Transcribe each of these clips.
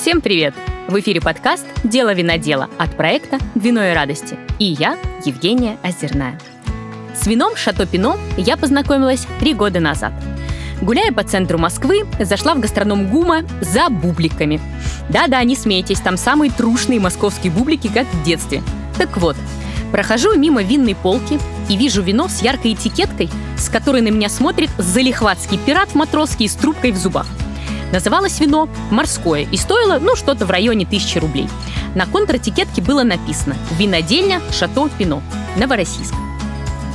Всем привет! В эфире подкаст «Дело винодела» от проекта «Вино и радости». И я, Евгения Озерная. С вином «Шато Пино» я познакомилась 3 года назад. Гуляя по центру Москвы, зашла в гастроном ГУМа за бубликами. Да-да, не смейтесь, там самые трушные московские бублики, как в детстве. Так вот, прохожу мимо винной полки и вижу вино с яркой этикеткой, с которой на меня смотрит залихватский пират в матроске и с трубкой в зубах. Называлось вино «Морское» и стоило, что-то в районе 1000 рублей. На контр-этикетке было написано «Винодельня Шато Пино, Новороссийск».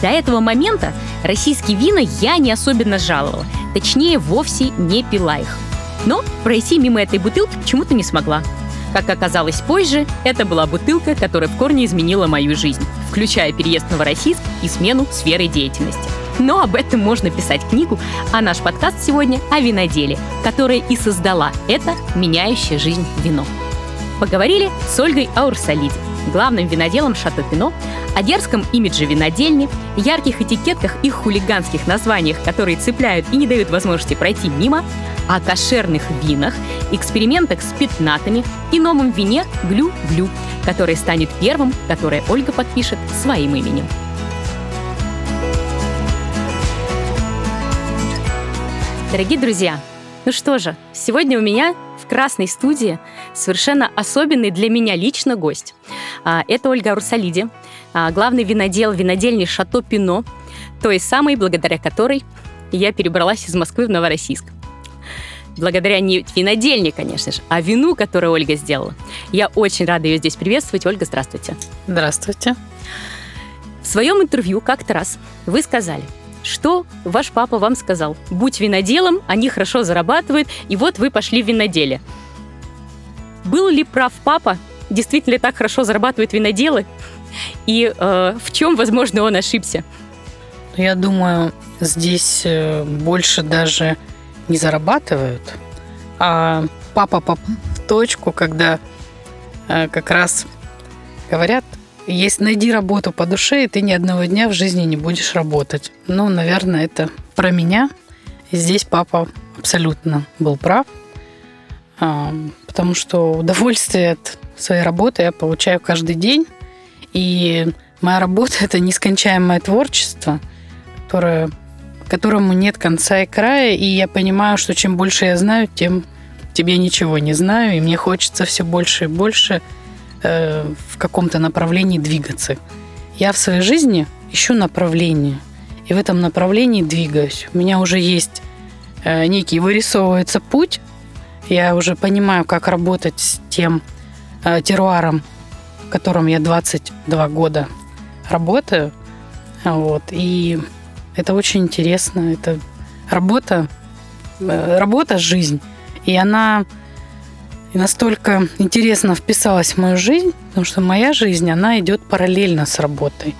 До этого момента российские вина я не особенно жаловала, точнее, вовсе не пила их. Но пройти мимо этой бутылки почему-то не смогла. Как оказалось позже, это была бутылка, которая в корне изменила мою жизнь, включая переезд в Новороссийск и смену сферы деятельности. Но об этом можно писать книгу, а наш подкаст сегодня о виноделе, которая и создала это меняющее жизнь вино. Поговорили с Ольгой Аурсалиди, главным виноделом «Шато Пино», о дерзком имидже винодельни, ярких этикетках и хулиганских названиях, которые цепляют и не дают возможности пройти мимо, о кошерных винах, экспериментах с петнатами и новом вине «Глю Глю», который станет первым, которое Ольга подпишет своим именем. Дорогие друзья, сегодня у меня в красной студии совершенно особенный для меня лично гость. Это Ольга Аурсалиди, главный винодел винодельни «Шато Пино», той самой, благодаря которой я перебралась из Москвы в Новороссийск. Благодаря не винодельне, конечно же, а вину, которую Ольга сделала. Я очень рада ее здесь приветствовать. Ольга, здравствуйте. Здравствуйте. В своем интервью как-то раз вы сказали, что ваш папа вам сказал: будь виноделом, они хорошо зарабатывают, и вот вы пошли в виноделие. Был ли прав папа? Действительно ли так хорошо зарабатывают виноделы? И в чем, возможно, он ошибся? Я думаю, здесь больше даже не зарабатывают. А папа попал в точку, когда как раз говорят: если найди работу по душе, и ты ни одного дня в жизни не будешь работать. Наверное, это про меня. И здесь папа абсолютно был прав, потому что удовольствие от своей работы я получаю каждый день. И моя работа – это нескончаемое творчество, которому нет конца и края. И я понимаю, что чем больше я знаю, тем тебе ничего не знаю. И мне хочется все больше и больше в каком-то направлении двигаться. Я в своей жизни ищу направление, и в этом направлении двигаюсь. У меня уже есть некий вырисовывается путь, я уже понимаю, как работать с тем терруаром, в котором я 22 года работаю. И это очень интересно. Это работа – жизнь. И она настолько интересно вписалась в мою жизнь, потому что моя жизнь, она идет параллельно с работой.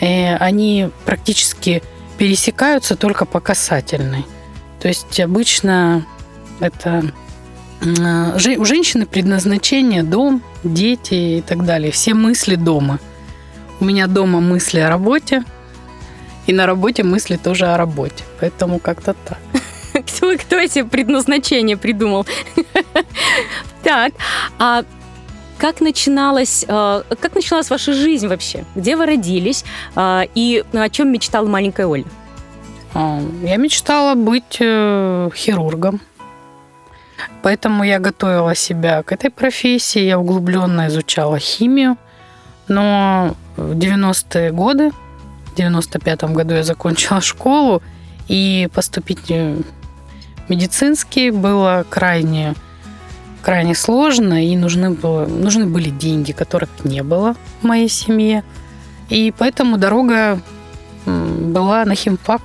И они практически пересекаются только по касательной. То есть обычно это у женщины предназначение дом, дети и так далее. Все мысли дома. У меня дома мысли о работе, и на работе мысли тоже о работе. Поэтому как-то так. Кто эти предназначения придумал? Так, а как начиналась ваша жизнь вообще? Где вы родились? И о чем мечтала маленькая Оля? Я мечтала быть хирургом. Поэтому я готовила себя к этой профессии. Я углубленно изучала химию. Но в 90-е годы, в 95-м году я закончила школу. И поступить в медицинский было крайне сложно, и нужны были деньги, которых не было в моей семье. И поэтому дорога была на химфак,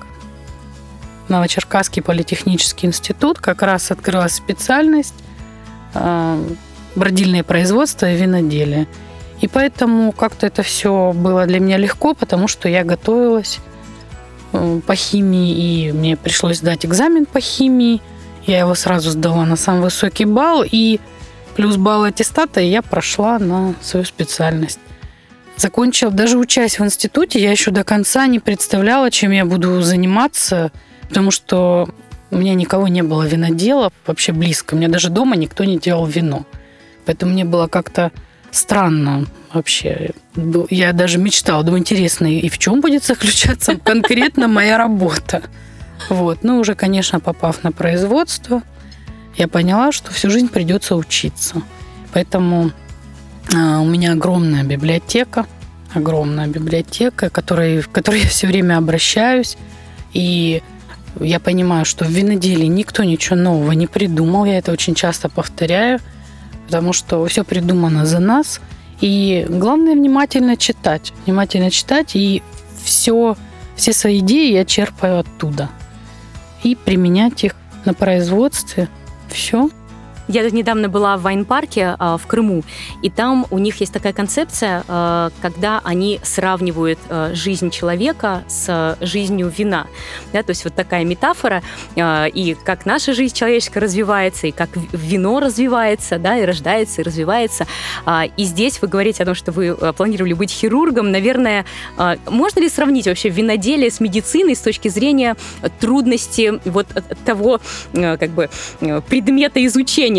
Новочеркасский политехнический институт. Как раз открылась специальность бродильное производство и виноделие. И поэтому как-то это все было для меня легко, потому что я готовилась по химии, и мне пришлось сдать экзамен по химии. Я его сразу сдала на самый высокий балл, и плюс балл аттестата, и я прошла на свою специальность. Закончила, даже учась в институте, я еще до конца не представляла, чем я буду заниматься, потому что у меня никого не было виноделов вообще близко. У меня даже дома никто не делал вино. Поэтому мне было как-то странно вообще. Я даже мечтала, думаю, интересно, и в чем будет заключаться конкретно моя работа. Вот. Ну, уже, конечно, попав на производство, я поняла, что всю жизнь придется учиться. Поэтому у меня огромная библиотека, к которой я все время обращаюсь. И я понимаю, что в виноделии никто ничего нового не придумал. Я это очень часто повторяю, потому что все придумано за нас. И главное внимательно читать. И все свои идеи я черпаю оттуда. И применять их на производстве. Все. Я тут недавно была в Вайн-парке в Крыму, и там у них есть такая концепция, когда они сравнивают жизнь человека с жизнью вина. Да, то есть вот такая метафора, и как наша жизнь человеческая развивается, и как вино развивается, да, и рождается, и развивается. И здесь вы говорите о том, что вы планировали быть хирургом. Наверное, можно ли сравнить вообще виноделие с медициной с точки зрения трудности вот того как бы предмета изучения?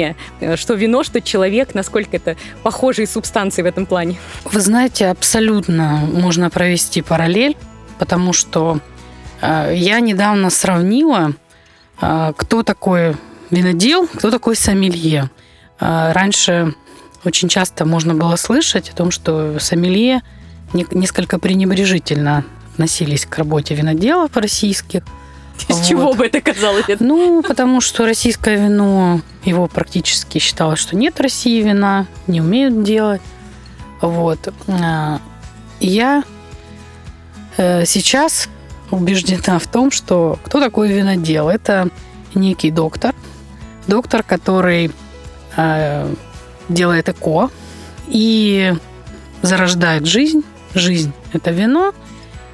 Что вино, что человек, насколько это похожие субстанции в этом плане? Вы знаете, абсолютно можно провести параллель, потому что я недавно сравнила, кто такой винодел, кто такой сомелье. Раньше очень часто можно было слышать о том, что сомелье несколько пренебрежительно относились к работе виноделов российских. Из вот. Чего бы это казалось? Ну, потому что российское вино, его практически считалось, что нет в России вина, не умеют делать. Вот. Я сейчас убеждена в том, что кто такой винодел? Это некий доктор, который делает ЭКО и зарождает жизнь. Жизнь – это вино,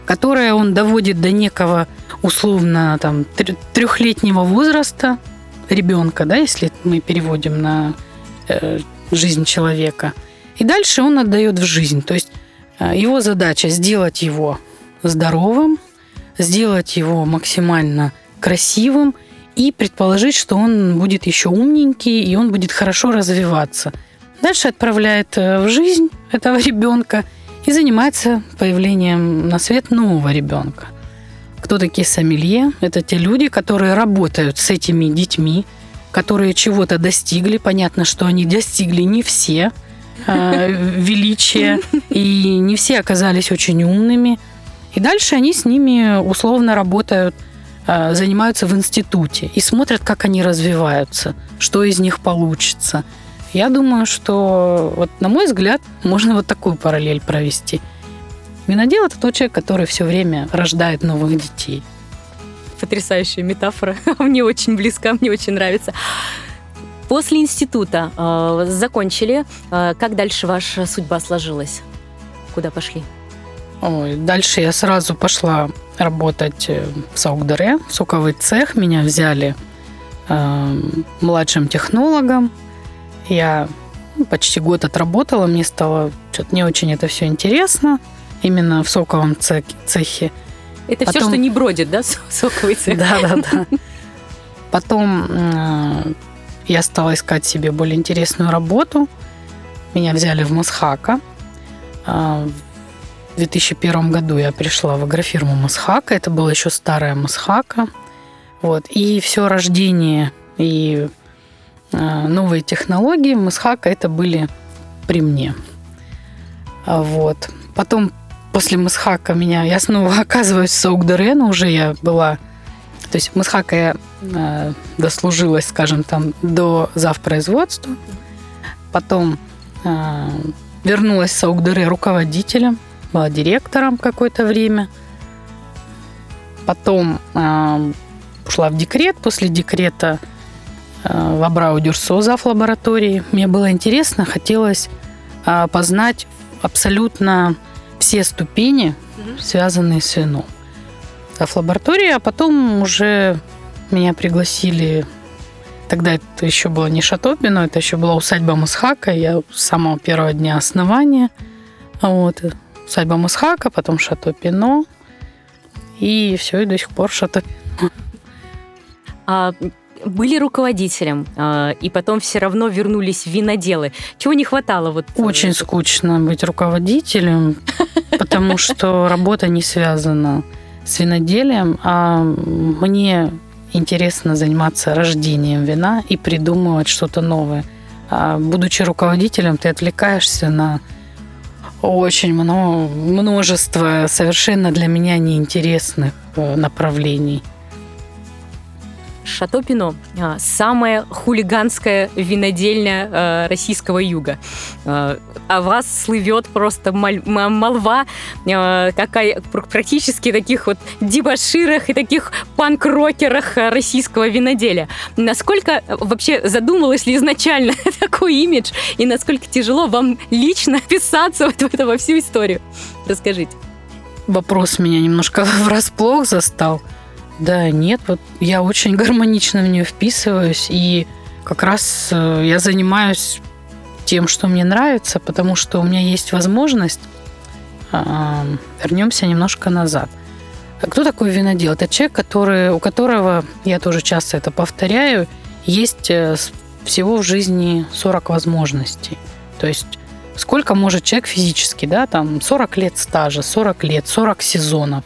которое он доводит до некого условно там, трехлетнего возраста ребенка, да, если мы переводим на жизнь человека. И дальше он отдает в жизнь. То есть его задача сделать его здоровым, сделать его максимально красивым и предположить, что он будет еще умненький и он будет хорошо развиваться. Дальше отправляет в жизнь этого ребенка и занимается появлением на свет нового ребенка. Кто такие сомелье? Это те люди, которые работают с этими детьми, которые чего-то достигли. Понятно, что они достигли не все величия, и не все оказались очень умными. И дальше они с ними условно работают, занимаются в институте и смотрят, как они развиваются, что из них получится. Я думаю, что, вот, на мой взгляд, можно вот такую параллель провести. Винодел – это тот человек, который все время рождает новых детей. Потрясающая метафора. Мне очень близка, мне очень нравится. После института закончили. Как дальше ваша судьба сложилась? Куда пошли? Ой, дальше я сразу пошла работать в Саук-Дере, в соковый цех. Меня взяли младшим технологом. Я почти год отработала. Мне стало что-то не очень это все интересно. Именно в соковом цехе. Это потом... все, что не бродит, да, соковый цех? Да. Потом я стала искать себе более интересную работу. Меня взяли в Мысхако. В 2001 году я пришла в агрофирму Мысхако. Это было еще старое Мысхако. Вот. И все рождение и новые технологии Мысхако это были при мне. Вот. Потом после Мысхако я снова оказываюсь в Саук-Дере, но уже я была... То есть в Мысхако я дослужилась, скажем, там, до завпроизводства. Потом вернулась в Саук-Дере руководителем, была директором какое-то время. Потом ушла в декрет. После декрета в Абрау-Дюрсо зав. Лаборатории. Мне было интересно, хотелось познать абсолютно все ступени, связанные с вином. В лаборатории, а потом уже меня пригласили, тогда это еще было не Шато Пино, это еще была усадьба Мысхако, я с самого первого дня основания. Вот. Усадьба Мысхако, потом Шато Пино, и все, и до сих пор Шато Пино. были руководителем, и потом все равно вернулись в виноделы. Чего не хватало? Вот? Очень скучно быть руководителем, потому что работа не связана с виноделием, а мне интересно заниматься рождением вина и придумывать что-то новое. Будучи руководителем, ты отвлекаешься на очень множество совершенно для меня неинтересных направлений. Шато Пино – самая хулиганская винодельня российского юга. О вас слывет просто молва о практически таких вот дебоширах и таких панк-рокерах российского виноделия. Насколько вообще задумалось ли изначально такой имидж, и насколько тяжело вам лично вписаться вот в это, во всю историю? Расскажите. Вопрос меня немножко врасплох застал. Да, нет, вот я очень гармонично в нее вписываюсь, и как раз я занимаюсь тем, что мне нравится, потому что у меня есть возможность. Вернемся немножко назад. Кто такой винодел? Это человек, у которого, я тоже часто это повторяю, есть всего в жизни 40 возможностей. То есть сколько может человек физически, да, там 40 лет стажа, 40 лет, 40 сезонов.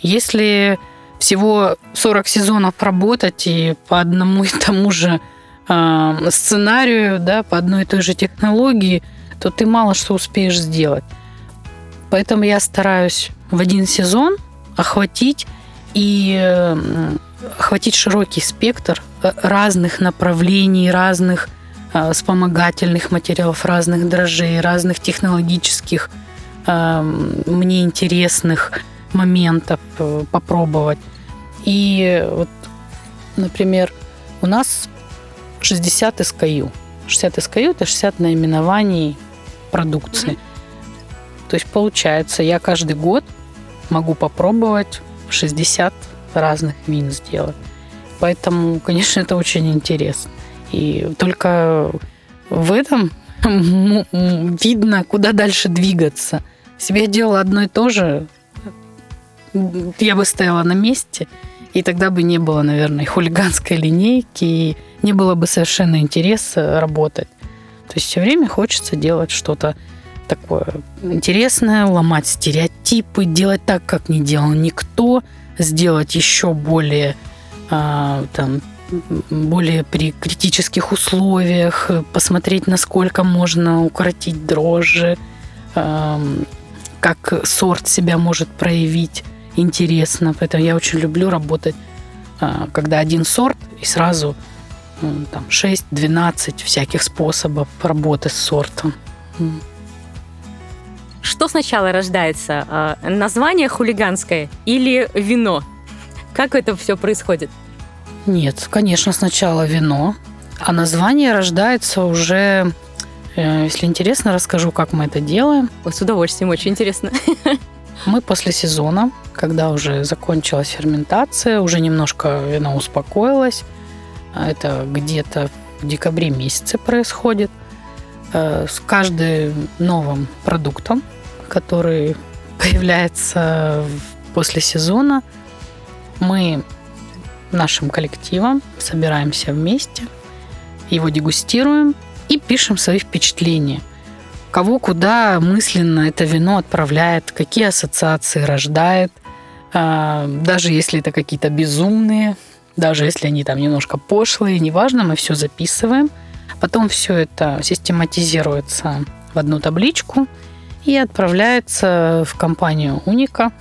Если всего 40 сезонов работать и по одному и тому же сценарию, да, по одной и той же технологии, то ты мало что успеешь сделать. Поэтому я стараюсь в один сезон охватить и охватить широкий спектр разных направлений, разных вспомогательных материалов, разных дрожжей, разных технологических мне интересных моментов попробовать. И вот, например, у нас 60 SKU. 60 SKU – это 60 наименований продукции. То есть, получается, я каждый год могу попробовать 60 разных вин сделать. Поэтому, конечно, это очень интересно. И только в этом видно, куда дальше двигаться. Если бы я делала одно и то же, я бы стояла на месте, и тогда бы не было, наверное, хулиганской линейки, и не было бы совершенно интереса работать. То есть все время хочется делать что-то такое интересное, ломать стереотипы, делать так, как не делал никто, сделать еще более, более при критических условиях, посмотреть, насколько можно укоротить дрожжи, как сорт себя может проявить. Интересно. Поэтому я очень люблю работать, когда один сорт, и сразу 6-12 всяких способов работы с сортом. Что сначала рождается? Название хулиганское или вино? Как это все происходит? Нет, конечно, сначала вино, а название рождается уже... Если интересно, расскажу, как мы это делаем. С удовольствием, очень интересно. Мы после сезона, когда уже закончилась ферментация, уже немножко вино успокоилось, это где-то в декабре месяце происходит, с каждым новым продуктом, который появляется после сезона, мы нашим коллективом собираемся вместе, его дегустируем и пишем свои впечатления. Кого куда мысленно это вино отправляет, какие ассоциации рождает, даже если это какие-то безумные, даже если они там немножко пошлые, неважно, мы все записываем. Потом все это систематизируется в одну табличку и отправляется в компанию «Уника»,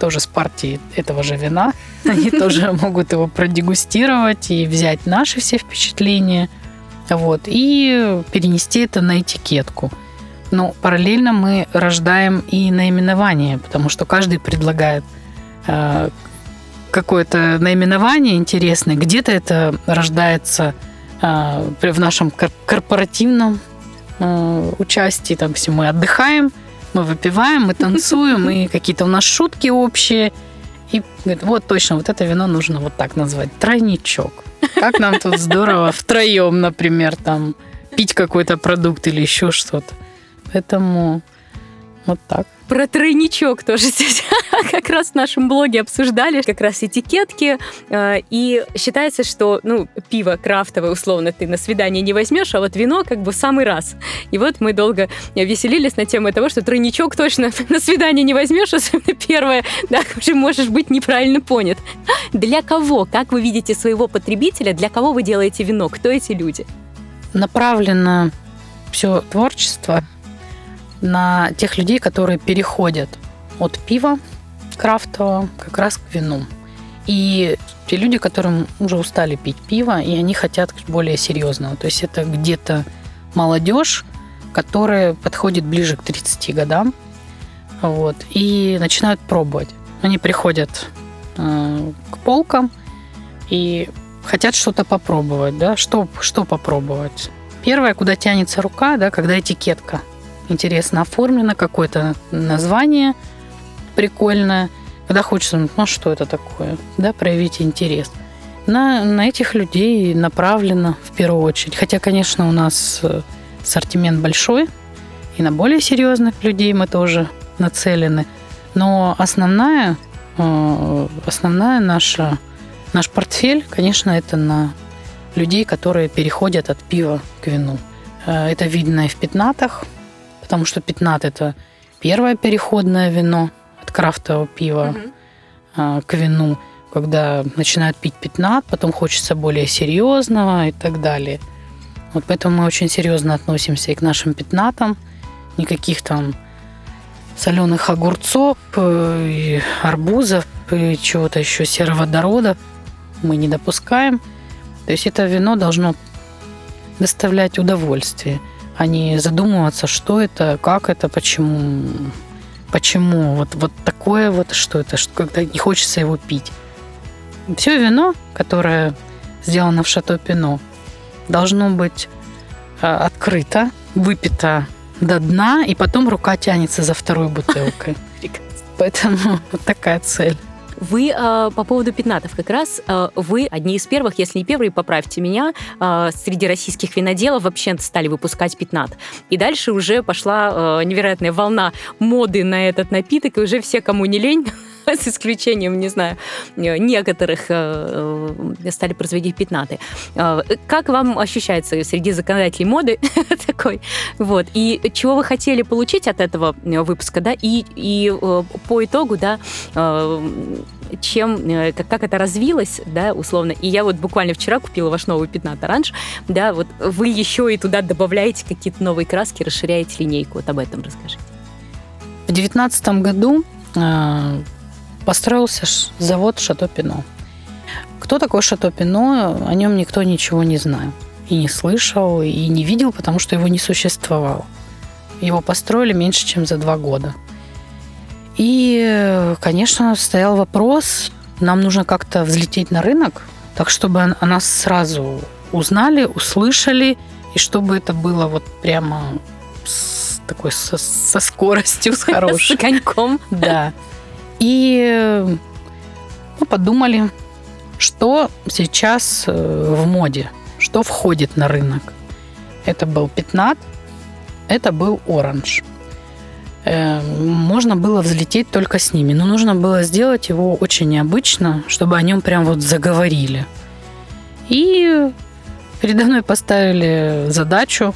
тоже с партией этого же вина. Они тоже могут его продегустировать и взять наши все впечатления. Вот, и перенести это на этикетку. Но параллельно мы рождаем и наименование, потому что каждый предлагает какое-то наименование интересное. Где-то это рождается в нашем корпоративном участии. Там все мы отдыхаем, мы выпиваем, мы танцуем, и какие-то у нас шутки общие. И говорит, вот точно, вот это вино нужно вот так назвать. Тройничок. Как нам тут здорово втроем, например, там, пить какой-то продукт или еще что-то. Поэтому вот так. Про тройничок тоже здесь как раз в нашем блоге обсуждали. Как раз этикетки. И считается, что пиво крафтовое, условно, ты на свидание не возьмешь, а вот вино как бы в самый раз. И вот мы долго веселились на тему того, что тройничок точно на свидание не возьмешь, особенно первое, да, уже можешь быть неправильно понят. Для кого? Как вы видите своего потребителя? Для кого вы делаете вино? Кто эти люди? Направлено все творчество на тех людей, которые переходят от пива крафтового как раз к вину. И те люди, которым уже устали пить пиво, и они хотят более серьезного. То есть это где-то молодежь, которая подходит ближе к 30 годам, вот, и начинают пробовать. Они приходят к полкам и хотят что-то попробовать. Да? Что попробовать? Первое, куда тянется рука, да, когда этикетка интересно оформлено, какое-то название прикольное. Когда хочется, что это такое? Да, проявить интерес. На этих людей направлено в первую очередь. Хотя, конечно, у нас ассортимент большой, и на более серьезных людей мы тоже нацелены. Но основная наш портфель, конечно, это на людей, которые переходят от пива к вину. Это видно и в петнатах, потому что петнат – это первое переходное вино от крафтового пива к вину, когда начинают пить петнат, потом хочется более серьезного и так далее. Вот поэтому мы очень серьезно относимся и к нашим петнатам. Никаких там соленых огурцов, и арбузов, и чего-то еще сероводорода мы не допускаем. То есть это вино должно доставлять удовольствие, а не задумываться, что это, как это, почему. Вот такое вот, что это, когда не хочется его пить. Все вино, которое сделано в Шато Пино, должно быть открыто, выпито до дна, и потом рука тянется за второй бутылкой. Поэтому вот такая цель. Вы по поводу петнатов как раз, вы одни из первых, если не первые, поправьте меня, среди российских виноделов вообще стали выпускать петнат. И дальше уже пошла невероятная волна моды на этот напиток, и уже все, кому не лень, с исключением, не знаю, некоторых, стали производить петнаты. Как вам ощущается среди законодателей моды такой? Вот. И чего вы хотели получить от этого выпуска, да? И по итогу, да, чем, как это развилось, да, условно. И я вот буквально вчера купила ваш новый пятнат оранж, да, вот вы еще и туда добавляете какие-то новые краски, расширяете линейку, вот об этом расскажите. В 2019 году построился завод Шато Пино. Кто такой Шато Пино, о нем никто ничего не знает, и не слышал, и не видел, потому что его не существовало. Его построили меньше, чем за 2 года. И, конечно, стоял вопрос, нам нужно как-то взлететь на рынок, так чтобы о нас сразу узнали, услышали, и чтобы это было вот прямо с такой, со скоростью, с хорошей. С коньком. Да. И мы подумали, что сейчас в моде, что входит на рынок. Это был петнат, это был оранж. Можно было взлететь только с ними, но нужно было сделать его очень необычно, чтобы о нем прям вот заговорили. И передо мной поставили задачу,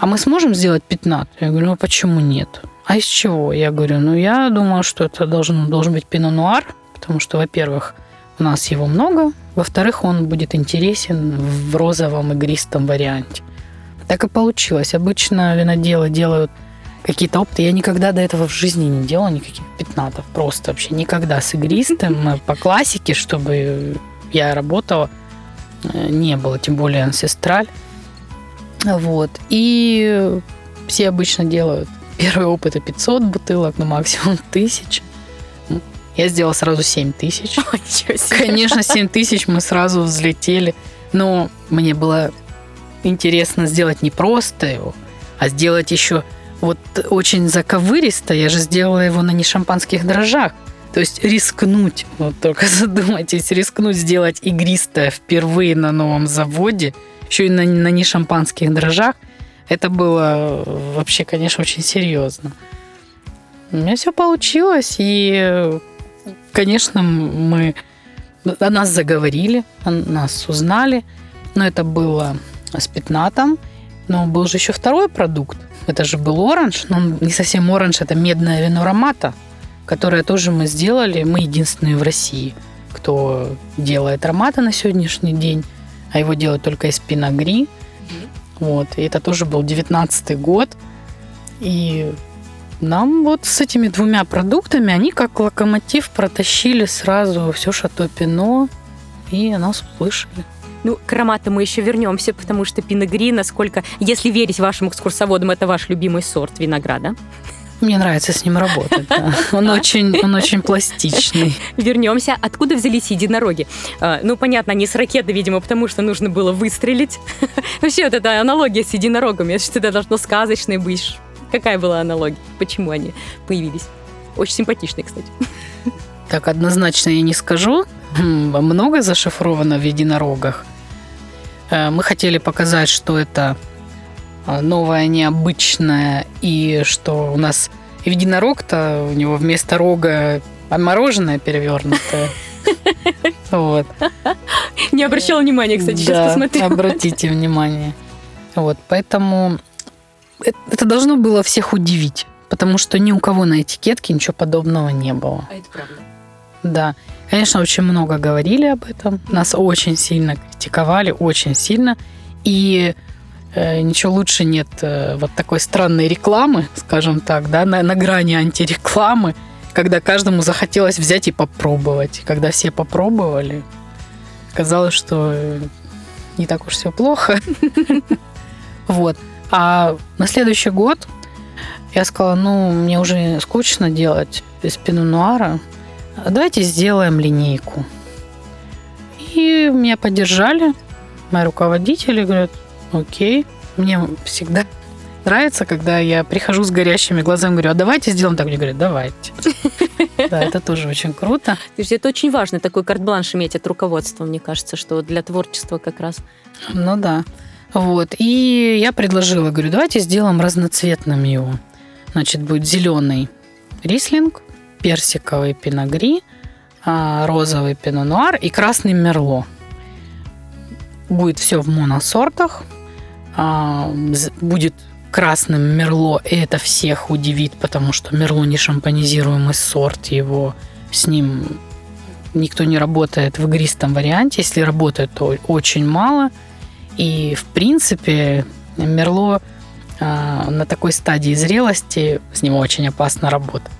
а мы сможем сделать пятнат? Я говорю, почему нет? А из чего? Я говорю, я думала, что это должен быть пино-нуар, потому что, во-первых, у нас его много, во-вторых, он будет интересен в розовом игристом варианте. Так и получилось. Обычно виноделы делают какие-то опыты. Я никогда до этого в жизни не делала никаких пятнатов. Просто вообще никогда с игристым по классике, чтобы я работала, не было. Тем более ансестраль. Вот. И все обычно делают первый опыт — это 500 бутылок, максимум 1000. Я сделала сразу 7000. Конечно, 7000 мы сразу взлетели. Но мне было интересно сделать не просто его, а сделать еще вот очень заковыристо. Я же сделала его на нешампанских дрожжах. То есть рискнуть, вот только задумайтесь, рискнуть сделать игристое впервые на новом заводе, еще и на нешампанских дрожжах, это было вообще, конечно, очень серьезно. У меня все получилось, и, конечно, мы о нас заговорили, о нас узнали, но это было с пятнатом, но был же еще второй продукт, это же был оранж, но не совсем оранж, это медное вино Ромата, которое тоже мы сделали, мы единственные в России, кто делает Ромата на сегодняшний день, а его делают только из пиногри, вот, и это тоже был 19-й год, и нам вот с этими двумя продуктами они как локомотив протащили сразу все Шато Пино, и нас услышали. Ну, к Ромату мы еще вернемся, потому что пиногри, насколько, если верить вашим экскурсоводам, это ваш любимый сорт винограда. Мне нравится с ним работать. Да. Он очень пластичный. Вернемся. Откуда взялись единороги? Ну, понятно, они с ракеты, видимо, потому что нужно было выстрелить. Вообще, вот эта аналогия с единорогами, это что-то должно сказочное быть. Какая была аналогия? Почему они появились? Очень симпатичные, кстати. Так, однозначно я не скажу. Много зашифровано в единорогах. Мы хотели показать, что это новое, необычное, и что у нас единорог-то, у него вместо рога мороженое перевернутое. Вот. Не обращала внимания, кстати, сейчас посмотрела. Да, обратите внимание. Вот, поэтому это должно было всех удивить, потому что ни у кого на этикетке ничего подобного не было. А это правда. Да. Конечно, очень много говорили об этом. Нас очень сильно критиковали, очень сильно. И ничего лучше нет вот такой странной рекламы, скажем так, да, на грани антирекламы, когда каждому захотелось взять и попробовать. Когда все попробовали, казалось, что не так уж все плохо. Вот. А на следующий год я сказала, мне уже скучно делать из пино-нуара. Давайте сделаем линейку. И меня поддержали мои руководители, говорят, окей. Мне всегда нравится, когда я прихожу с горящими глазами, говорю, а давайте сделаем так. Мне говорят, давайте. Да, это тоже очень круто. То есть это очень важно, такой карт-бланш иметь от руководства, мне кажется, что для творчества как раз. Ну да. Вот. И я предложила, говорю, давайте сделаем разноцветным его. Значит, будет зеленый рислинг, персиковый пиногри, розовый пино-нуар и красный мерло. Будет все в моносортах. Будет красным мерло, и это всех удивит, потому что мерло не шампанизируемый сорт, его с ним никто не работает в игристом варианте. Если работает, то очень мало. И, в принципе, мерло на такой стадии зрелости, с ним очень опасно работать.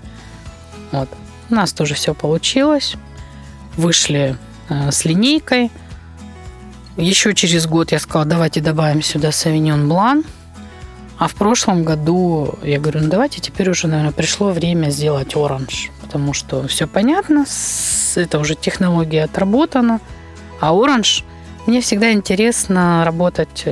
Вот. У нас тоже все получилось. Вышли с линейкой. Еще через год я сказала, давайте добавим сюда совиньон блан. А в прошлом году я говорю, давайте теперь уже, наверное, пришло время сделать оранж. Потому что все понятно, это уже технология отработана. А оранж... Мне всегда интересно работать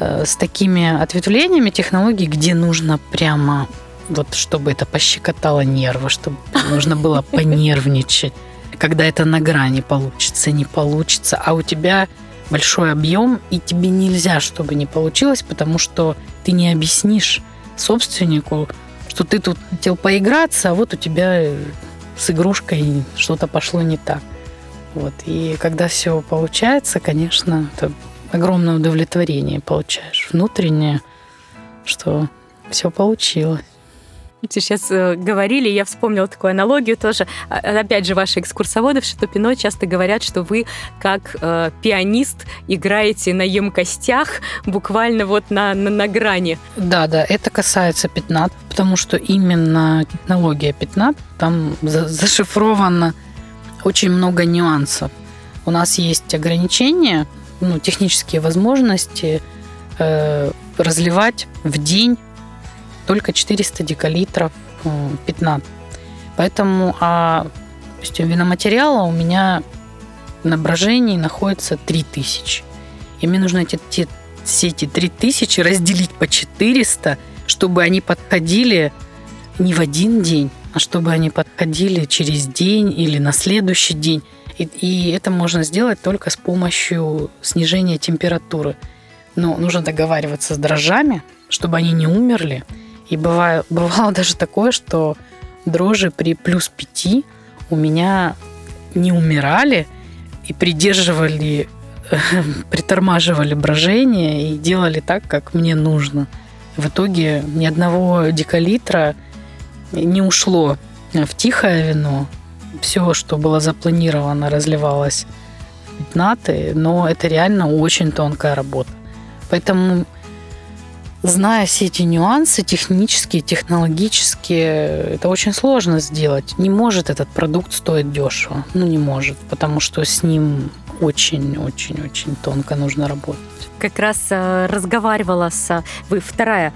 с такими ответвлениями технологий, где нужно прямо, вот, чтобы это пощекотало нервы, чтобы нужно было понервничать, когда это на грани получится, не получится, а у тебя большой объем, и тебе нельзя, чтобы не получилось, потому что ты не объяснишь собственнику, что ты тут хотел поиграться, а вот у тебя с игрушкой что-то пошло не так. Вот. И когда все получается, конечно, это огромное удовлетворение получаешь внутреннее, что все получилось. Сейчас говорили, я вспомнила такую аналогию тоже. Опять же, ваши экскурсоводы в Шато Пино часто говорят, что вы как пианист играете на емкостях буквально вот на грани. Да, это касается пятнат, потому что именно технология пятнат, там зашифрована очень много нюансов. У нас есть ограничения, технические возможности разливать в день только 400 декалитров пятнат. Поэтому, допустим, виноматериала у меня на брожении находится 3000. И мне нужно все эти 3000 разделить по 400, чтобы они подходили не в один день, а чтобы они подходили через день или на следующий день. И это можно сделать только с помощью снижения температуры. Но нужно договариваться с дрожжами, чтобы они не умерли, И бывало даже такое, что дрожжи при +5 у меня не умирали и придерживали, притормаживали брожение и делали так, как мне нужно. В итоге ни одного декалитра не ушло в тихое вино. Все, что было запланировано, разливалось в петнаты, но это реально очень тонкая работа. Поэтому, зная все эти нюансы технические, технологические, это очень сложно сделать. Не может этот продукт стоить дешево. Ну, не может, потому что с ним очень-очень-очень тонко нужно работать. Как раз разговаривала с... Вы вторая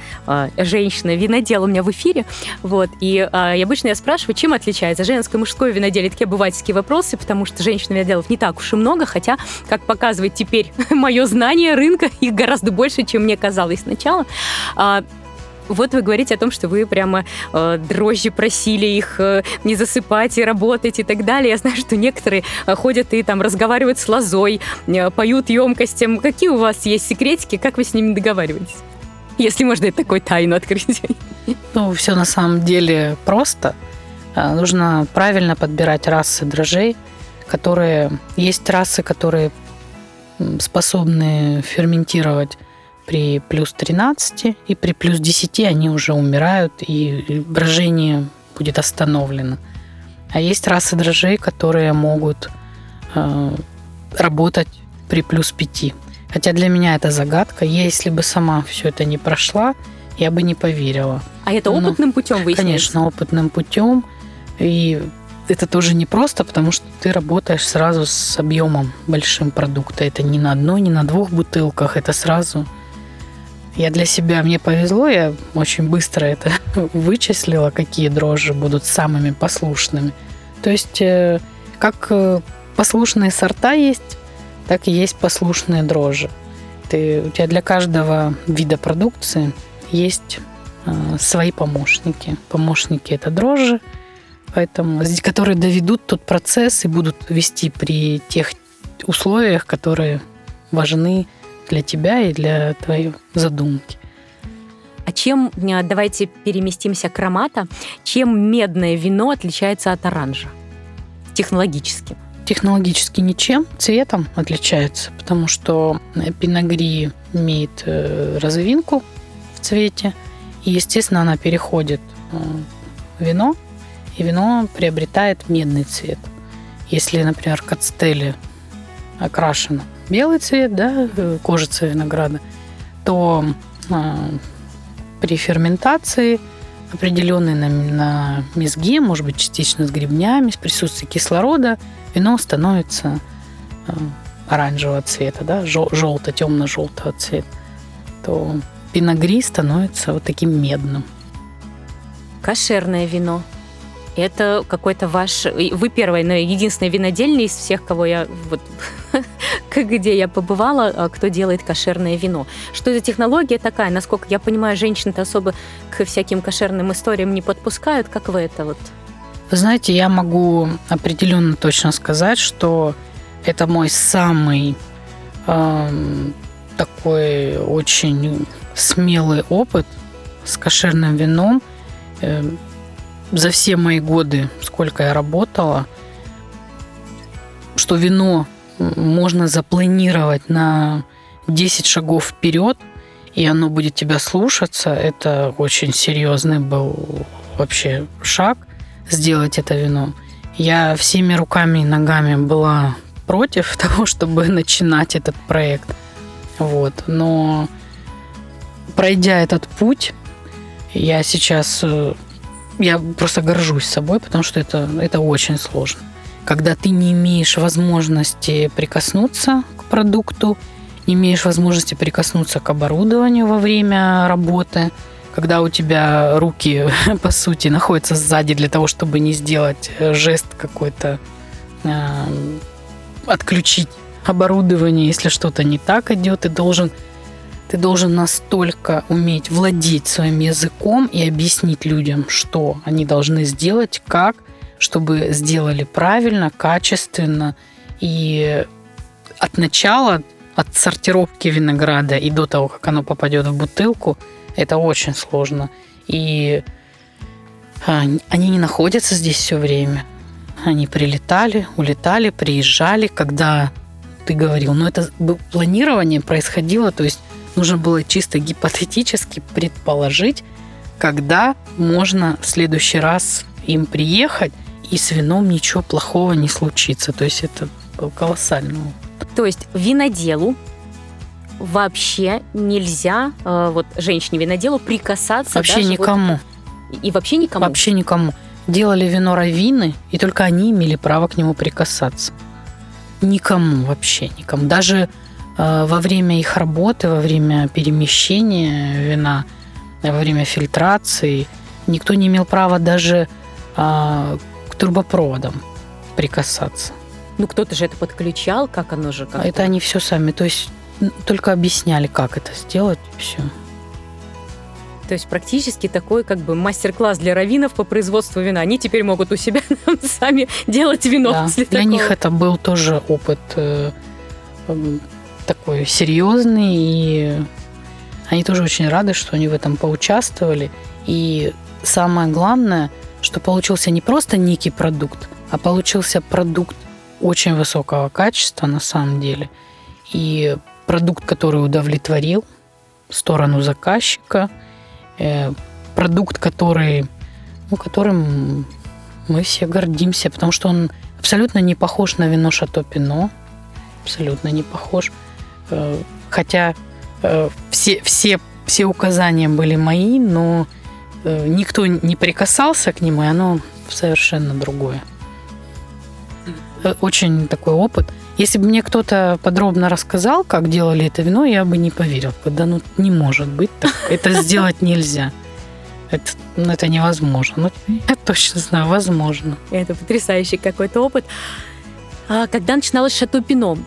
женщина-винодел у меня в эфире. Вот, и обычно я спрашиваю, чем отличается женское и мужское виноделие. Такие обывательские вопросы, потому что женщин-виноделов не так уж и много, хотя, как показывает теперь мое знание рынка, их гораздо больше, чем мне казалось сначала. Вот вы говорите о том, что вы прямо дрожжи просили их не засыпать и работать и так далее. Я знаю, что некоторые ходят и там разговаривают с лозой, поют емкостям. Какие у вас есть секретики, как вы с ними договариваетесь? Если можно, это такую тайну открыть. Ну, все на самом деле просто. Нужно правильно подбирать расы дрожжей, которые... Есть расы, которые способны ферментировать при +13 и при +10 они уже умирают, и брожение будет остановлено. А есть расы дрожжей, которые могут работать при +5. Хотя для меня это загадка. Я, если бы сама все это не прошла, я бы не поверила. А это опытным путем выясняется? Конечно, опытным путем. И это тоже непросто, потому что ты работаешь сразу с объемом большим продукта. Это не на одной, не на двух бутылках, это сразу... Я для себя, мне повезло, я очень быстро это вычислила, какие дрожжи будут самыми послушными. То есть, как послушные сорта есть, так и есть послушные дрожжи. У тебя для каждого вида продукции есть свои помощники. Помощники – это дрожжи, поэтому, которые доведут тот процесс и будут вести при тех условиях, которые важны для тебя и для твоей задумки. А чем, давайте переместимся к аромату, чем медное вино отличается от оранжа технологически? Технологически ничем, цветом отличается, потому что пиногри имеет развивинку в цвете, и, естественно, она переходит в вино, и вино приобретает медный цвет. Если, например, кацетели окрашено белый цвет, да, кожица винограда, то при ферментации определенной на мезге, может быть, частично с гребнями, с присутствием кислорода, вино становится оранжевого цвета, да, темно-желтого цвета, то пиногри становится вот таким медным. Кошерное вино. Это какой-то ваш... Вы первая, но единственная винодельня из всех, кого я... Вот, где я побывала, кто делает кошерное вино. Что за технология такая? Насколько я понимаю, женщин-то особо к всяким кошерным историям не подпускают. Как вы это вот? Вы знаете, я могу определенно точно сказать, что это мой самый такой очень смелый опыт с кошерным вином. За все мои годы, сколько я работала, что вино можно запланировать на 10 шагов вперед, и оно будет тебя слушаться. Это очень серьезный был вообще шаг сделать это вино. Я всеми руками и ногами была против того, чтобы начинать этот проект. Вот. Но пройдя этот путь, я сейчас... Я просто горжусь собой, потому что это очень сложно. Когда ты не имеешь возможности прикоснуться к продукту, не имеешь возможности прикоснуться к оборудованию во время работы, когда у тебя руки, по сути, находятся сзади для того, чтобы не сделать жест какой-то, отключить оборудование, если что-то не так идет, ты должен настолько уметь владеть своим языком и объяснить людям, что они должны сделать, как, чтобы сделали правильно, качественно. И от начала, от сортировки винограда и до того, как оно попадет в бутылку, это очень сложно. И они не находятся здесь все время. Они прилетали, улетали, приезжали, когда ты говорил. Но это планирование происходило, то есть нужно было чисто гипотетически предположить, когда можно в следующий раз им приехать, и с вином ничего плохого не случится. То есть это был колоссальный опыт. То есть виноделу вообще нельзя, вот женщине-виноделу, прикасаться. Вообще никому. Вот, и вообще никому? Вообще никому. Делали вино раввины, и только они имели право к нему прикасаться. Никому вообще, никому. Даже во время их работы, во время перемещения вина, во время фильтрации, никто не имел права даже к трубопроводам прикасаться. Ну, кто-то же это подключал, как оно же... Как-то... Это они все сами, то есть только объясняли, как это сделать, и все. То есть практически такой как бы мастер-класс для раввинов по производству вина. Они теперь могут у себя сами делать вино. Да, для такого. Них это был тоже опыт такой серьезный, и они тоже очень рады, что они в этом поучаствовали. И самое главное, что получился не просто некий продукт, а получился продукт очень высокого качества на самом деле. И продукт, который удовлетворил сторону заказчика, продукт, который, ну, которым мы все гордимся, потому что он абсолютно не похож на вино Шато Пино, абсолютно не похож. Хотя все указания были мои, но никто не прикасался к нему, и оно совершенно другое. Очень такой опыт. Если бы мне кто-то подробно рассказал, как делали это вино, я бы не поверила. Да ну не может быть так. Это сделать нельзя. Это невозможно. Ну, я точно знаю, возможно. Это потрясающий какой-то опыт. Когда начиналось Шато Пино,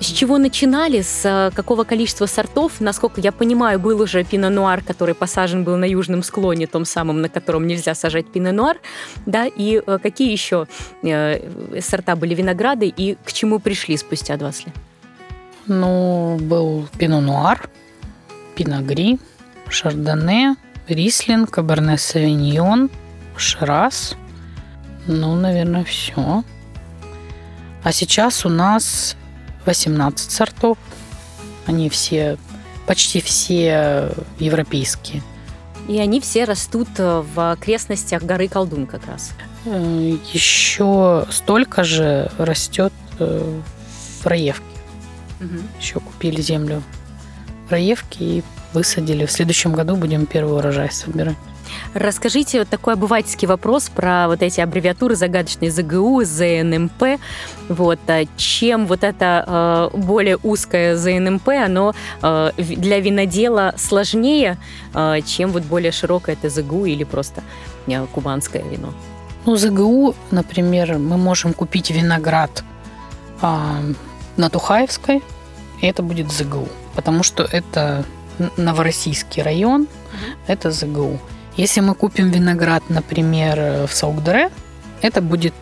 с чего начинали, с какого количества сортов? Насколько я понимаю, был уже пино-нуар, который посажен был на южном склоне, том самом, на котором нельзя сажать пино-нуар. Да? И какие еще сорта были винограды и к чему пришли спустя 20 лет? Ну, был пино-нуар, пино-гри, шардоне, рислинг, каберне-совиньон, шираз. Ну, наверное, все. А сейчас у нас 18 сортов. Они все, почти все европейские. И они все растут в окрестностях горы Колдун как раз. Еще столько же растет в Раевке. Угу. Еще купили землю в Раевке и высадили. В следующем году будем первый урожай собирать. Расскажите вот такой обывательский вопрос про вот эти аббревиатуры загадочные ЗГУ, ЗНМП. Вот. Чем вот это более узкое ЗНМП, оно для винодела сложнее, чем вот более широкое это ЗГУ или просто кубанское вино? Ну, ЗГУ, например, мы можем купить виноград на Тухаевской, и это будет ЗГУ, потому что это Новороссийский район, это ЗГУ. Если мы купим виноград, например, в Саук-Дере, это будет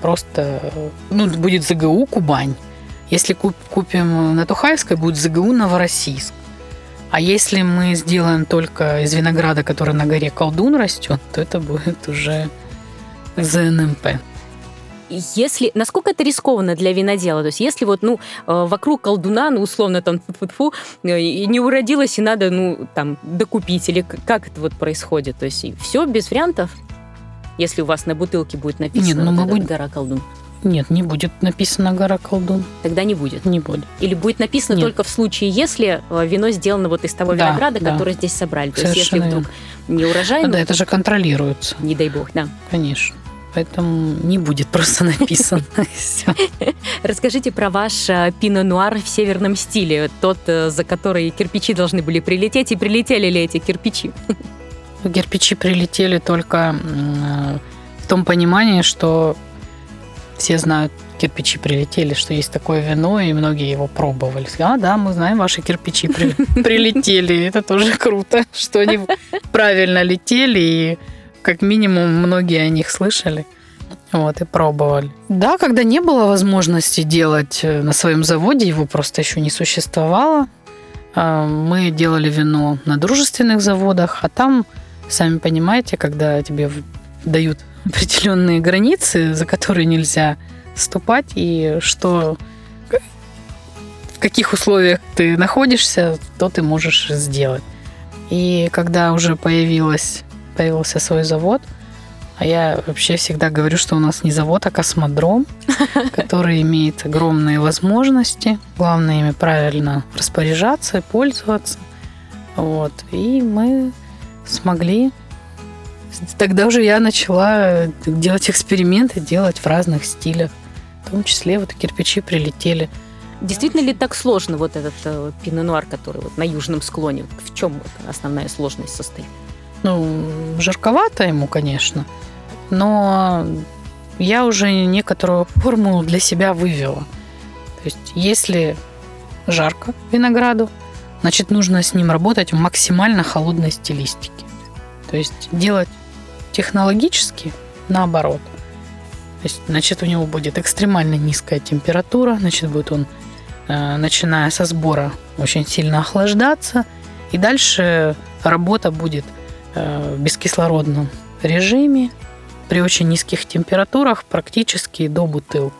просто, ну, будет ЗГУ Кубань. Если купим на Тухаевской, будет ЗГУ Новороссийск. А если мы сделаем только из винограда, который на горе Колдун растет, то это будет уже ЗНМП. Если, насколько это рискованно для винодела? То есть если вот, ну, вокруг Колдуна, ну, условно, там, фу-фу-фу, не уродилось, и надо, ну, там, докупить, или как это вот происходит? То есть все без вариантов? Если у вас на бутылке будет написано «Гора Колдун». Нет, не будет написано «Гора Колдун». Тогда не будет? Не будет. Или будет написано только в случае, если вино сделано вот из того винограда, который здесь собрали? То совершенно есть если вдруг не урожайно... Да, это же контролируется. Не дай бог, да. Конечно. Поэтому не будет просто написано. Расскажите про ваш пино-нуар в северном стиле, тот, за который кирпичи должны были прилететь. И прилетели ли эти кирпичи? Кирпичи прилетели только в том понимании, что все знают, кирпичи прилетели, что есть такое вино, и многие его пробовали. А, да, мы знаем, ваши кирпичи прилетели. Это тоже круто, что они правильно летели, и как минимум, многие о них слышали, вот, и пробовали. Да, когда не было возможности делать на своем заводе, его просто еще не существовало, мы делали вино на дружественных заводах, а там Сами понимаете, когда тебе дают определенные границы, за которые нельзя ступать, и что в каких условиях ты находишься, то ты можешь сделать. И когда уже появился свой завод, а я вообще всегда говорю, что у нас не завод, а космодром, который имеет огромные возможности. Главное ими правильно распоряжаться и пользоваться. Вот. И мы смогли. Тогда уже я начала делать эксперименты, делать в разных стилях. В том числе вот кирпичи прилетели. Действительно ли так сложно вот этот пино-нуар, который вот на южном склоне? В чем вот основная сложность состоит? Ну, жарковато ему, конечно, но я уже некоторую формулу для себя вывела. То есть, если жарко винограду, значит, нужно с ним работать в максимально холодной стилистике. То есть, делать технологически наоборот. То есть, значит, у него будет экстремально низкая температура, значит, будет он, начиная со сбора, очень сильно охлаждаться, и дальше работа будет в бескислородном режиме, при очень низких температурах, практически до бутылки.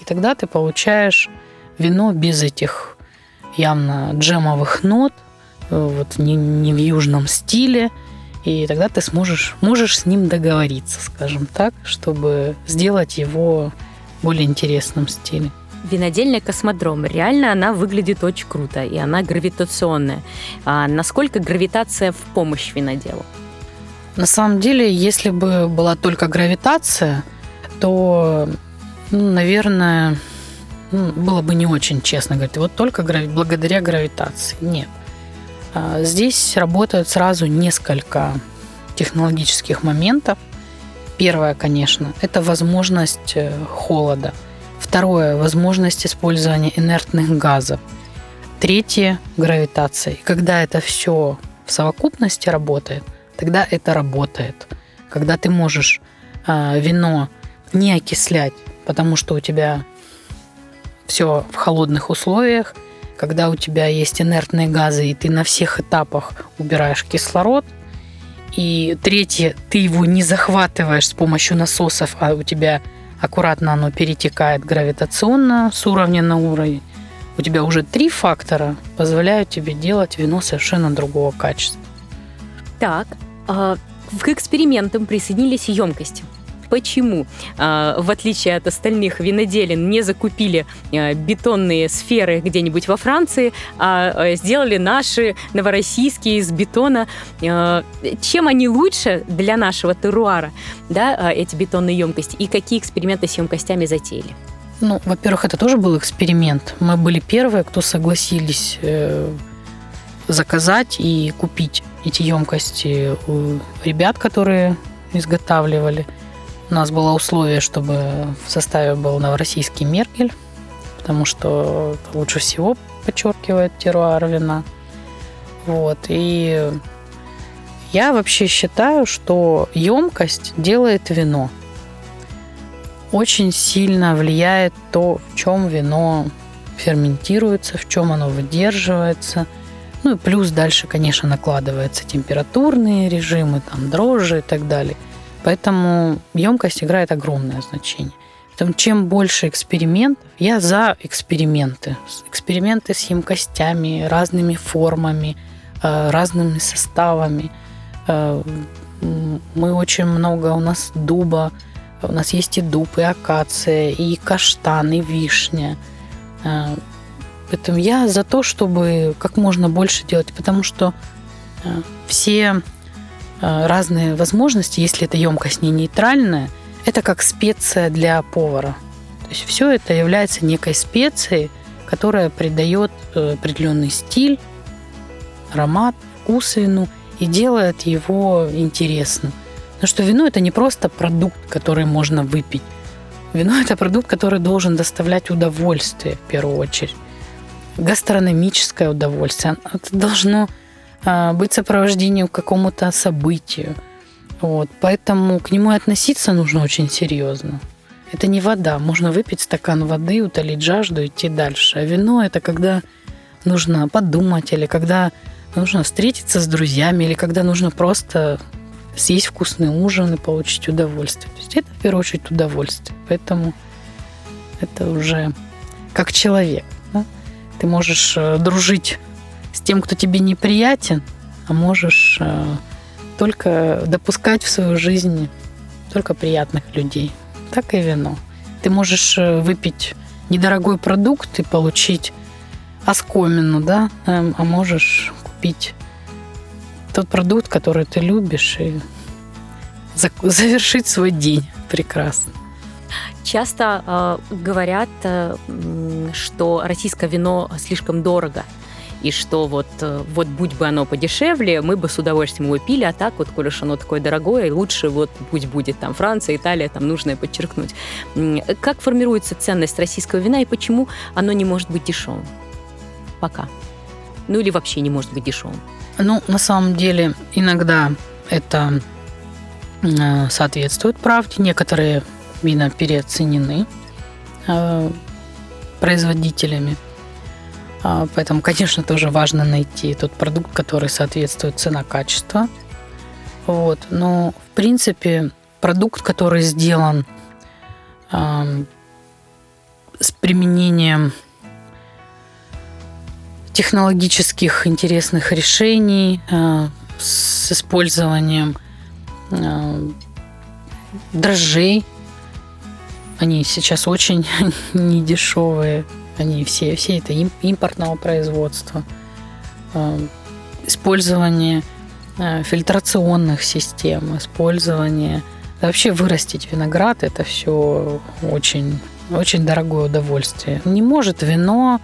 И тогда ты получаешь вино без этих явно джемовых нот, вот не в южном стиле, и тогда ты можешь с ним договориться, скажем так, чтобы сделать его в более интересном стиле. Винодельня «Космодром». Реально она выглядит очень круто, и она гравитационная. А насколько гравитация в помощь виноделу? На самом деле, если бы была только гравитация, то, наверное, было бы не очень честно говорить. Вот только благодаря гравитации. Нет. Здесь работают сразу несколько технологических моментов. Первое, конечно, это возможность холода. Второе – возможность использования инертных газов. Третье – гравитация. И когда это все в совокупности работает, тогда это работает. Когда ты можешь вино не окислять, потому что у тебя все в холодных условиях, когда у тебя есть инертные газы, и ты на всех этапах убираешь кислород. И третье – ты его не захватываешь с помощью насосов, а у тебя аккуратно оно перетекает гравитационно с уровня на уровень. У тебя уже три фактора позволяют тебе делать вино совершенно другого качества. Так, к экспериментам присоединились емкости. Почему, в отличие от остальных виноделин, не закупили бетонные сферы где-нибудь во Франции, а сделали наши новороссийские из бетона? Чем они лучше для нашего теруара, да, эти бетонные емкости? И какие эксперименты с емкостями затеяли? Ну, во-первых, это тоже был эксперимент. Мы были первые, кто согласились заказать и купить эти емкости у ребят, которые изготавливали. У нас было условие, чтобы в составе был новороссийский меркель, потому что это лучше всего подчеркивает теруар вина. Вот. И я вообще считаю, что емкость делает вино. Очень сильно влияет то, в чем вино ферментируется, в чем оно выдерживается. Ну и плюс дальше, конечно, накладываются температурные режимы, там, дрожжи и так далее. Поэтому емкость играет огромное значение. Поэтому чем больше экспериментов, я за эксперименты. Эксперименты с емкостями, разными формами, разными составами. Мы очень много, у нас дуба, у нас есть и дуб, и акация, и каштан, и вишня. Поэтому я за то, чтобы как можно больше делать, потому что все разные возможности, если эта емкость не нейтральная, это как специя для повара. То есть все это является некой специей, которая придает определенный стиль, аромат, вкус вину и делает его интересным. Потому что вино – это не просто продукт, который можно выпить. Вино – это продукт, который должен доставлять удовольствие, в первую очередь. Гастрономическое удовольствие. Это должно быть сопровождением к какому-то событию. Вот. Поэтому к нему относиться нужно очень серьезно. Это не вода. Можно выпить стакан воды, утолить жажду, идти дальше. А вино – это когда нужно подумать, или когда нужно встретиться с друзьями, или когда нужно просто съесть вкусный ужин и получить удовольствие. То есть это, в первую очередь, удовольствие. Поэтому это уже как человек. Да? Ты можешь дружить с тем, кто тебе неприятен, а можешь только допускать в свою жизнь только приятных людей. Так и вино. Ты можешь выпить недорогой продукт и получить оскомину, да, а можешь купить тот продукт, который ты любишь, и завершить свой день прекрасно. Часто говорят, что российское вино слишком дорого, и что вот будь бы оно подешевле, мы бы с удовольствием его пили, а так вот, коль уж оно такое дорогое, лучше вот пусть будет там Франция, Италия, там нужно подчеркнуть. Как формируется ценность российского вина и почему оно не может быть дешевым? Пока. Ну или вообще не может быть дешевым. Ну, на самом деле, иногда это соответствует правде. Некоторые вина переоценены производителями. Поэтому, конечно, тоже важно найти тот продукт, который соответствует цена-качество. Вот. Но, в принципе, продукт, который сделан с применением технологических интересных решений, с использованием дрожжей. Они сейчас очень недешевые. Они все это импортного производства, использование фильтрационных систем, использование... Вообще вырастить виноград – это все очень, очень дорогое удовольствие. Не может вино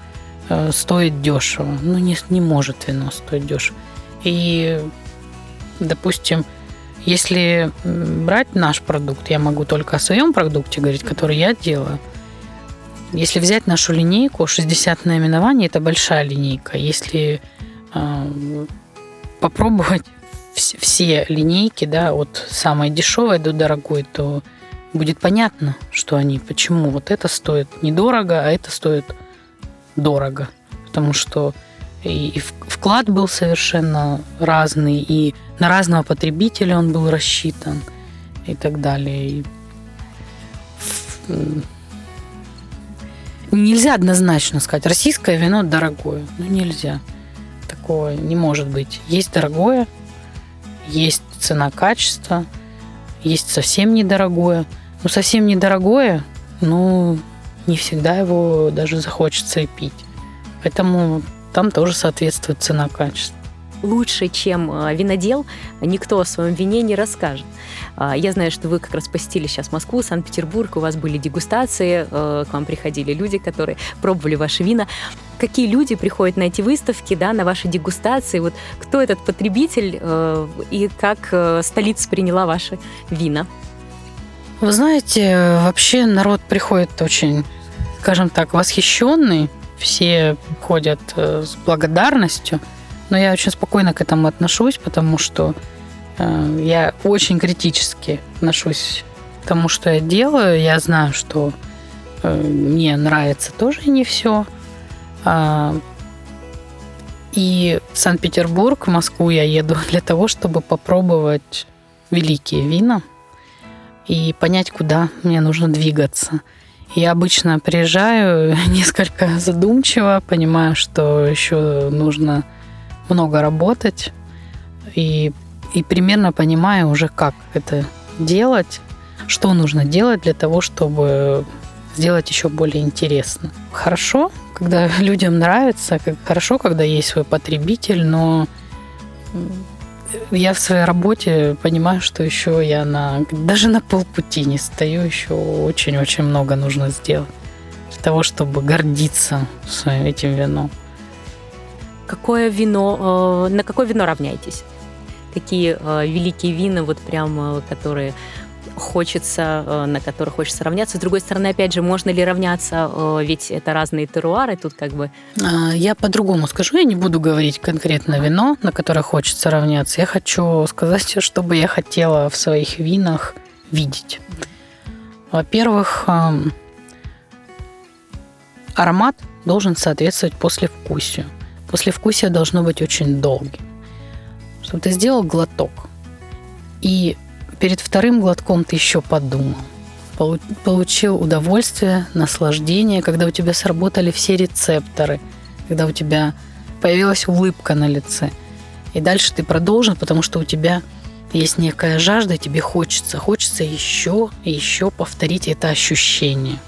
стоить дешево. Ну, не может вино стоить дешево. И, допустим, если брать наш продукт, я могу только о своем продукте говорить, который я делаю. Если взять нашу линейку, 60 наименований – это большая линейка. Если попробовать все линейки, да, от самой дешевой до дорогой, то будет понятно, что они, почему вот это стоит недорого, а это стоит дорого. Потому что и вклад был совершенно разный, и на разного потребителя он был рассчитан, и так далее. И... Нельзя однозначно сказать, российское вино дорогое. Ну, нельзя. Такого не может быть. Есть дорогое, есть цена-качество, есть совсем недорогое. Ну, совсем недорогое, ну, не всегда его даже захочется и пить. Поэтому там тоже соответствует цена-качество. Лучше, чем винодел, никто о своем вине не расскажет. Я знаю, что вы как раз посетили сейчас Москву, Санкт-Петербург, у вас были дегустации, к вам приходили люди, которые пробовали ваши вина. Какие люди приходят на эти выставки, да, на ваши дегустации? Вот кто этот потребитель и как столица приняла ваши вина? Вы знаете, вообще народ приходит очень, скажем так, восхищенный. Все ходят с благодарностью. Но я очень спокойно к этому отношусь, потому что я очень критически отношусь к тому, что я делаю. Я знаю, что мне нравится тоже не все. И в Санкт-Петербург, в Москву я еду для того, чтобы попробовать великие вина и понять, куда мне нужно двигаться. Я обычно приезжаю несколько задумчиво, понимаю, что еще нужно много работать, и примерно понимаю уже, как это делать, что нужно делать для того, чтобы сделать еще более интересно. Хорошо, когда людям нравится, хорошо, когда есть свой потребитель, но я в своей работе понимаю, что еще я даже на полпути не стою, еще очень-очень много нужно сделать для того, чтобы гордиться своим этим вином. Какое вино, на какое вино равняетесь? Какие великие вина, вот прям, которые хочется, на которые хочется равняться? С другой стороны, опять же, можно ли равняться? Ведь это разные теруары, тут как бы... Я по-другому скажу, я не буду говорить конкретно вино, на которое хочется равняться. Я хочу сказать, что бы я хотела в своих винах видеть. Во-первых, аромат должен соответствовать послевкусию. Послевкусие должно быть очень долгим. Чтобы ты сделал глоток И перед вторым глотком ты еще подумал. Получил удовольствие, наслаждение, когда у тебя сработали все рецепторы, когда у тебя появилась улыбка на лице. И дальше ты продолжил, потому что у тебя есть некая жажда, и тебе хочется еще и еще повторить это ощущение,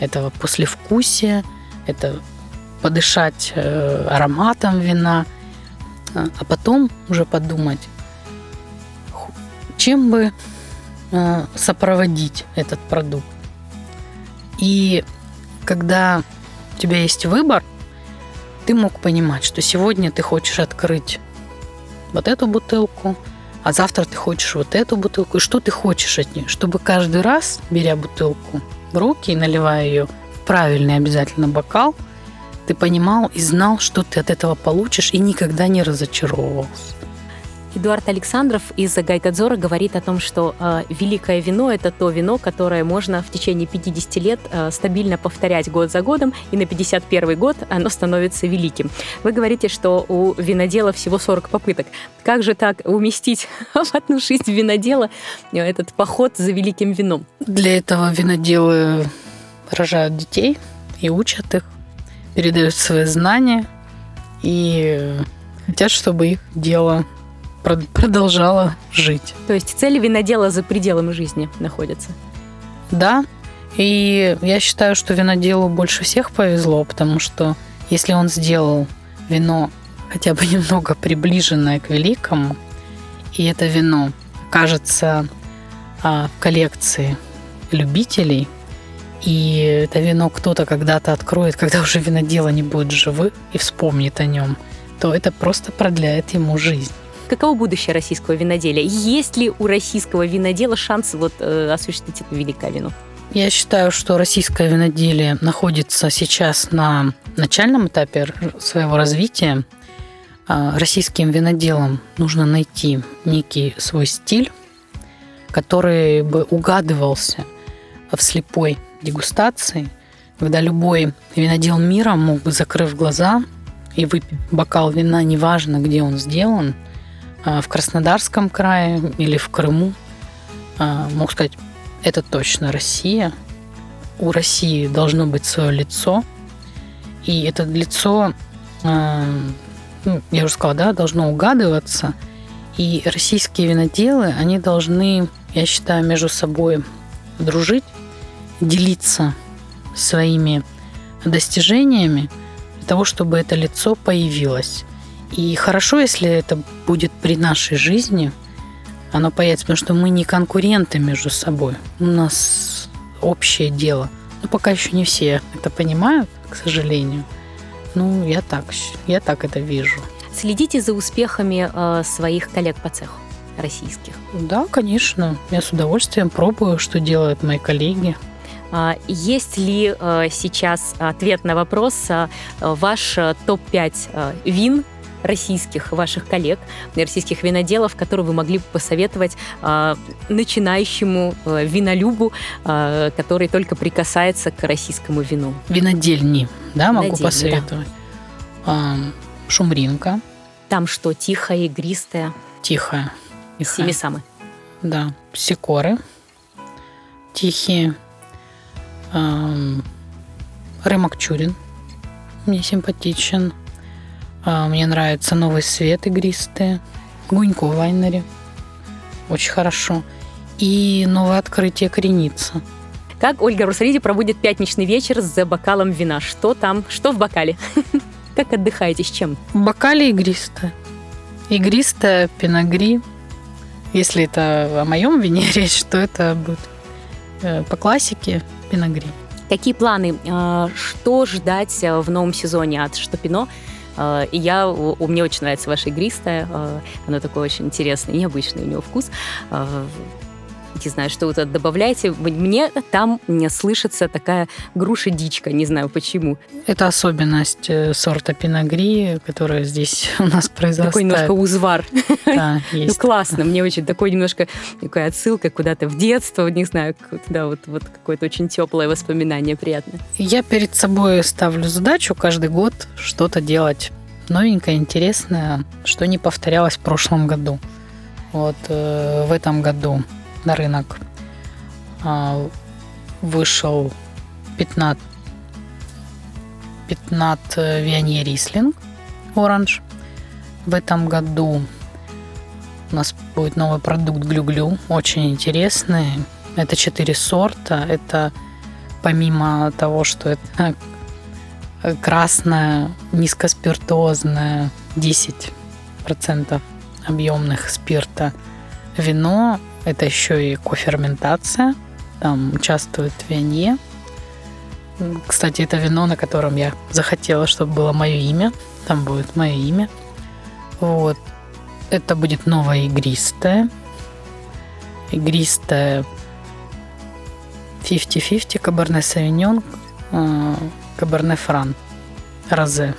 этого послевкусия, это подышать ароматом вина, а потом уже подумать, чем бы сопроводить этот продукт. И когда у тебя есть выбор, ты мог понимать, что сегодня ты хочешь открыть вот эту бутылку, а завтра ты хочешь вот эту бутылку. И что ты хочешь от нее? Чтобы каждый раз, беря бутылку в руки и наливая ее в правильный обязательно бокал, ты понимал и знал, что ты от этого получишь, и никогда не разочаровывался. Эдуард Александров из Гайкадзора говорит о том, что великое вино – это то вино, которое можно в течение 50 лет стабильно повторять год за годом, и на 51-й год оно становится великим. Вы говорите, что у винодела всего 40 попыток. Как же так уместить в одну жизнь винодела этот поход за великим вином? Для этого виноделы рожают детей и учат их, передают свои знания и хотят, чтобы их дело продолжала жить. То есть цели винодела за пределами жизни находятся? Да. И я считаю, что виноделу больше всех повезло, потому что если он сделал вино хотя бы немного приближенное к великому, и это вино окажется в коллекции любителей, и это вино кто-то когда-то откроет, когда уже винодела не будет живых, и вспомнит о нем, то это просто продляет ему жизнь. Каково будущее российского виноделия? Есть ли у российского винодела шанс осуществить это великое вино? Я считаю, что российское виноделие находится сейчас на начальном этапе своего развития. Российским виноделам нужно найти некий свой стиль, который бы угадывался в слепой дегустации, когда любой винодел мира мог бы, закрыв глаза и выпить бокал вина, неважно, где он сделан, в Краснодарском крае или в Крыму, могу сказать, это точно Россия. У России должно быть свое лицо. И это лицо, я уже сказала, да, должно угадываться. И российские виноделы, они должны, я считаю, между собой дружить, делиться своими достижениями для того, чтобы это лицо появилось. И хорошо, если это будет при нашей жизни, оно появится, потому что мы не конкуренты между собой. У нас общее дело. Но пока еще не все это понимают, к сожалению. Ну, я так это вижу. Следите за успехами своих коллег по цеху российских? Да, конечно. Я с удовольствием пробую, что делают мои коллеги. Есть ли сейчас ответ на вопрос, ваш топ-5 вин российских, ваших коллег, российских виноделов, которые вы могли бы посоветовать начинающему винолюбу, который только прикасается к российскому вину? Винодельни, да, могу посоветовать. Да. Шумринка. Там что, тихая, игристая? Тихая. Семисамы. Да. Сикоры. Тихие. Рем Акчурин. Мне симпатичен. Мне нравится «Новый свет» игристые. Гунько в вайнере. Очень хорошо. И новое открытие «Криница». Как Ольга Аурсалиди проводит пятничный вечер за бокалом вина? Что там? Что в бокале? Как отдыхаете? С чем? В бокале игристое. Игристое, пиногри. Если это о моем вине речь, то это будет по классике пиногри. Какие планы? Что ждать в новом сезоне от «Шато Пино»? И мне очень нравится ваше игристое. Оно такое очень интересное, необычный у него вкус. Не знаю, что вы тут добавляете. Мне там слышится такая груша-дичка, не знаю почему. Это особенность сорта пиногри, которая здесь у нас произрастает. Такой немножко узвар. Да, есть. Ну, классно, мне очень такой немножко такая отсылка куда-то в детство, не знаю, куда, вот какое-то очень теплое воспоминание, приятное. Я перед собой ставлю задачу каждый год что-то делать новенькое, интересное, что не повторялось в прошлом году. Вот, в этом году на рынок вышел Петнат Вионье Рислинг Оранж. В этом году у нас будет новый продукт Глю Глю, очень интересный. Это 4 сорта. Это помимо того, что это красное, низкоспиртозное, 10% объемных спирта вино, это еще и коферментация. Там участвует винье. Кстати, это вино, на котором я захотела, чтобы было мое имя. Там будет мое имя. Вот. Это будет новое игристое. Игристое 50-50, каберне савиньон, каберне фран, розе.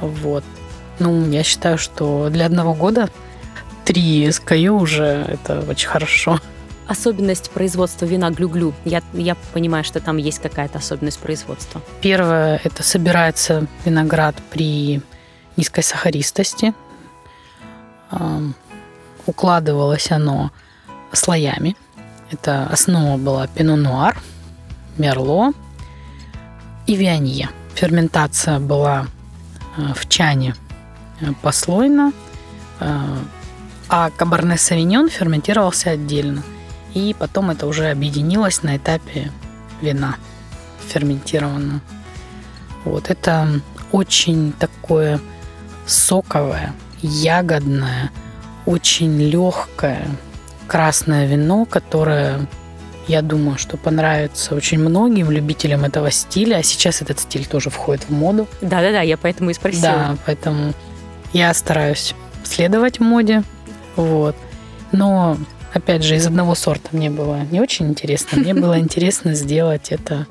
Вот. Ну, я считаю, что для одного года 3 SKU уже это очень хорошо. Особенность производства вина Глю-Глю. Я понимаю, что там есть какая-то особенность производства. Первое, это собирается виноград при низкой сахаристости. Укладывалось оно слоями. Это основа была пино-нуар, мерло и вианье. Ферментация была в чане послойно, а каберне совиньон ферментировался отдельно. И потом это уже объединилось на этапе вина ферментированного. Вот это очень такое соковое, ягодное, очень легкое красное вино, которое, я думаю, что понравится очень многим любителям этого стиля. А сейчас этот стиль тоже входит в моду. Да-да-да, я поэтому и спросила. Да, поэтому я стараюсь следовать моде. Вот. Но, опять же, из одного сорта мне было не очень интересно. Мне было интересно сделать это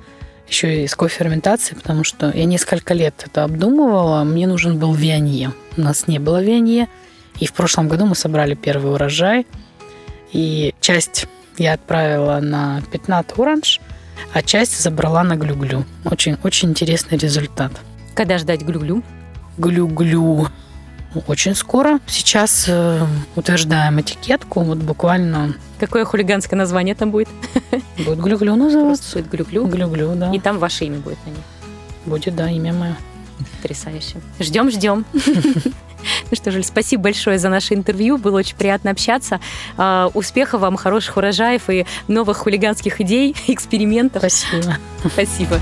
еще и с коферментацией, потому что я несколько лет это обдумывала. Мне нужен был вианье. У нас не было вианье. И в прошлом году мы собрали первый урожай. И часть я отправила на Петнат Оранж, а часть забрала на Глю-Глю. Очень интересный результат. Когда ждать Глю-Глю? Глю-Глю очень скоро. Сейчас утверждаем этикетку. Вот буквально... Какое хулиганское название там будет? Будет Глю-Глю называться. Будет Глю-Глю? Глю-Глю, да. И там ваше имя будет на ней? Будет, да, имя мое. Потрясающе. Ждем. Ну что же, спасибо большое за наше интервью. Было очень приятно общаться. Успехов вам, хороших урожаев и новых хулиганских идей, экспериментов. Спасибо.